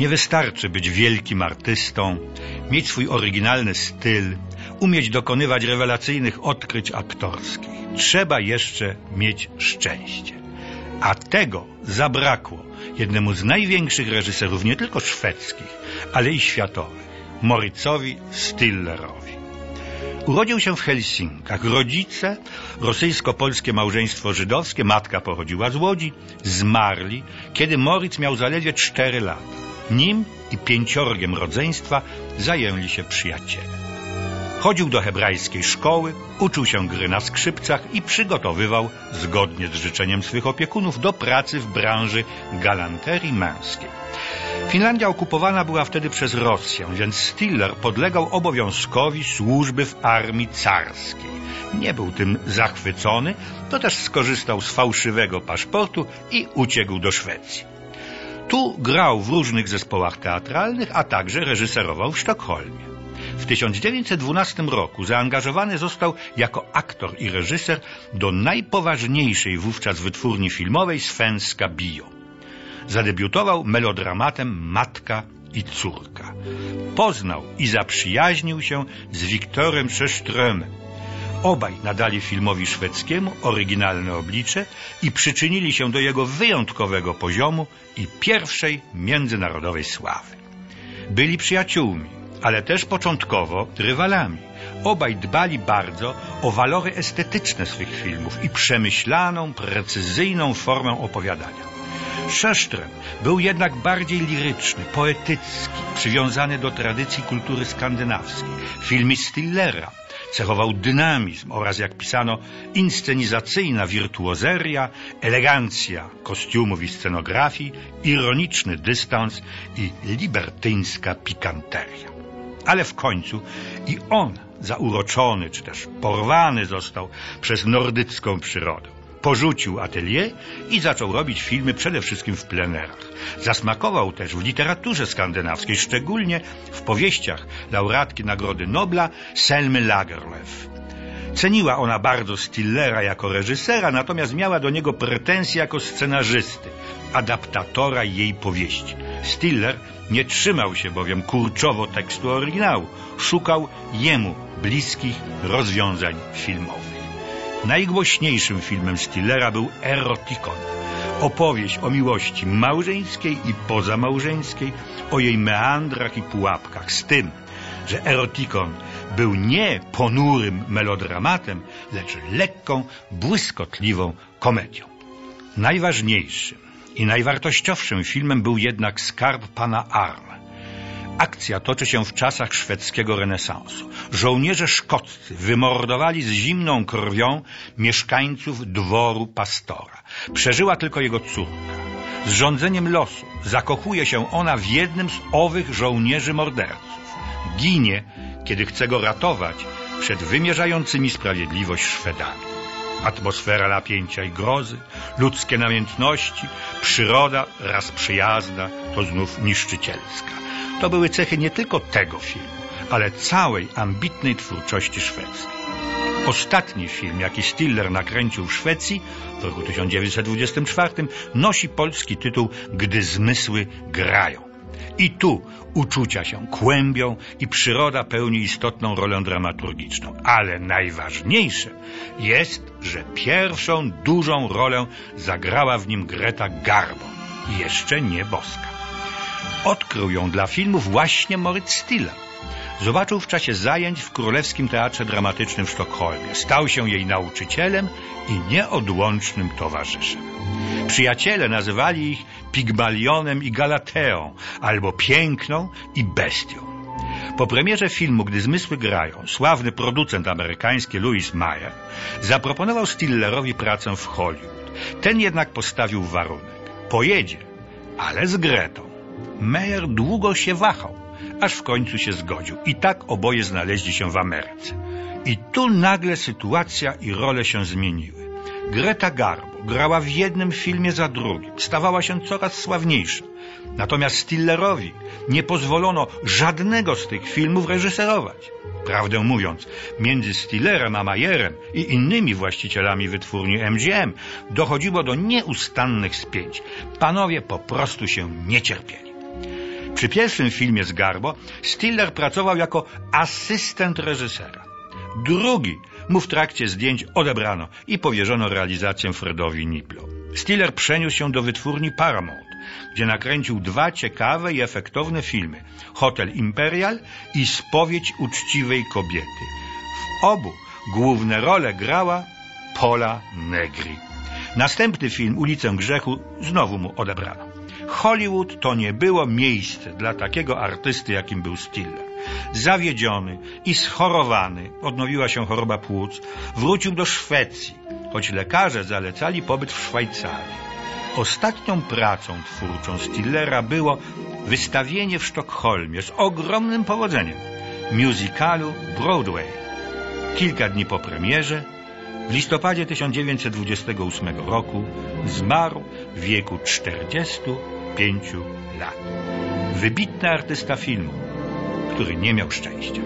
Nie wystarczy być wielkim artystą, mieć swój oryginalny styl, umieć dokonywać rewelacyjnych odkryć aktorskich. Trzeba jeszcze mieć szczęście. A tego zabrakło jednemu z największych reżyserów, nie tylko szwedzkich, ale i światowych, Mauriczowi Stillerowi. Urodził się w Helsinkach. Rodzice, rosyjsko-polskie małżeństwo żydowskie, matka pochodziła z Łodzi, zmarli, kiedy Mauritz miał zaledwie 4 lata. Nim i 5 rodzeństwa zajęli się przyjaciele. Chodził do hebrajskiej szkoły, uczył się gry na skrzypcach i przygotowywał, zgodnie z życzeniem swych opiekunów, do pracy w branży galanterii męskiej. Finlandia okupowana była wtedy przez Rosję, więc Stiller podlegał obowiązkowi służby w armii carskiej. Nie był tym zachwycony, to też skorzystał z fałszywego paszportu i uciekł do Szwecji. Tu grał w różnych zespołach teatralnych, a także reżyserował w Sztokholmie. W 1912 roku zaangażowany został jako aktor i reżyser do najpoważniejszej wówczas wytwórni filmowej Svenska Bio. Zadebiutował melodramatem Matka i Córka. Poznał i zaprzyjaźnił się z Wiktorem Sjöströmem. Obaj nadali filmowi szwedzkiemu oryginalne oblicze i przyczynili się do jego wyjątkowego poziomu i pierwszej międzynarodowej sławy. Byli przyjaciółmi, ale też początkowo rywalami. Obaj dbali bardzo o walory estetyczne swych filmów i przemyślaną, precyzyjną formę opowiadania. Sjöström był jednak bardziej liryczny, poetycki, przywiązany do tradycji kultury skandynawskiej. Filmy Stillera cechował dynamizm oraz, jak pisano, inscenizacyjna wirtuozeria, elegancja kostiumów i scenografii, ironiczny dystans i libertyńska pikanteria. Ale w końcu i on zauroczony czy też porwany został przez nordycką przyrodę. Porzucił atelier i zaczął robić filmy przede wszystkim w plenerach. Zasmakował też w literaturze skandynawskiej, szczególnie w powieściach laureatki Nagrody Nobla Selmy Lagerlöf. Ceniła ona bardzo Stillera jako reżysera, natomiast miała do niego pretensje jako scenarzysty, adaptatora jej powieści. Stiller nie trzymał się bowiem kurczowo tekstu oryginału. Szukał jemu bliskich rozwiązań filmowych. Najgłośniejszym filmem Stillera był Erotikon. Opowieść o miłości małżeńskiej i pozamałżeńskiej, o jej meandrach i pułapkach. Z tym, że Erotikon był nie ponurym melodramatem, lecz lekką, błyskotliwą komedią. Najważniejszym i najwartościowszym filmem był jednak Skarb Pana Arne. Akcja toczy się w czasach szwedzkiego renesansu. Żołnierze szkoccy wymordowali z zimną krwią mieszkańców dworu pastora. Przeżyła tylko jego córka. Z rządzeniem losu zakochuje się ona w jednym z owych żołnierzy morderców. Ginie, kiedy chce go ratować przed wymierzającymi sprawiedliwość Szwedami. Atmosfera napięcia i grozy, ludzkie namiętności, przyroda raz przyjazna, to znów niszczycielska. To były cechy nie tylko tego filmu, ale całej ambitnej twórczości szwedzkiej. Ostatni film, jaki Stiller nakręcił w Szwecji w roku 1924, nosi polski tytuł Gdy zmysły grają. I tu uczucia się kłębią i przyroda pełni istotną rolę dramaturgiczną. Ale najważniejsze jest, że pierwszą dużą rolę zagrała w nim Greta Garbo, jeszcze nie boska. Odkrył ją dla filmu właśnie Mauritz Stiller. Zobaczył w czasie zajęć w Królewskim Teatrze Dramatycznym w Sztokholmie. Stał się jej nauczycielem i nieodłącznym towarzyszem. Przyjaciele nazywali ich Pigmalionem i Galateą, albo Piękną i Bestią. Po premierze filmu Gdy zmysły grają, sławny producent amerykański Louis Mayer zaproponował Stillerowi pracę w Hollywood. Ten jednak postawił warunek. Pojedzie, ale z Gretą. Mayer długo się wahał, aż w końcu się zgodził. I tak oboje znaleźli się w Ameryce. I tu nagle sytuacja i role się zmieniły. Greta Garbo grała w jednym filmie za drugim, stawała się coraz sławniejsza. Natomiast Stillerowi nie pozwolono żadnego z tych filmów reżyserować. Prawdę mówiąc, między Stillerem a Mayerem i innymi właścicielami wytwórni MGM dochodziło do nieustannych spięć. Panowie po prostu się nie cierpieli. Przy pierwszym filmie z Garbo Stiller pracował jako asystent reżysera. Drugi mu w trakcie zdjęć odebrano i powierzono realizację Fredowi Niblo. Stiller przeniósł się do wytwórni Paramount, gdzie nakręcił dwa ciekawe i efektowne filmy – Hotel Imperial i Spowiedź uczciwej kobiety. W obu główne role grała Pola Negri. Następny film, Ulicę Grzechu, znowu mu odebrano. Hollywood to nie było miejsce dla takiego artysty, jakim był Stiller. Zawiedziony i schorowany, odnowiła się choroba płuc, wrócił do Szwecji, choć lekarze zalecali pobyt w Szwajcarii. Ostatnią pracą twórczą Stillera było wystawienie w Sztokholmie z ogromnym powodzeniem musicalu Broadway. Kilka dni po premierze, w listopadzie 1928 roku, zmarł w wieku 45 lat. Wybitny artysta filmu, który nie miał szczęścia.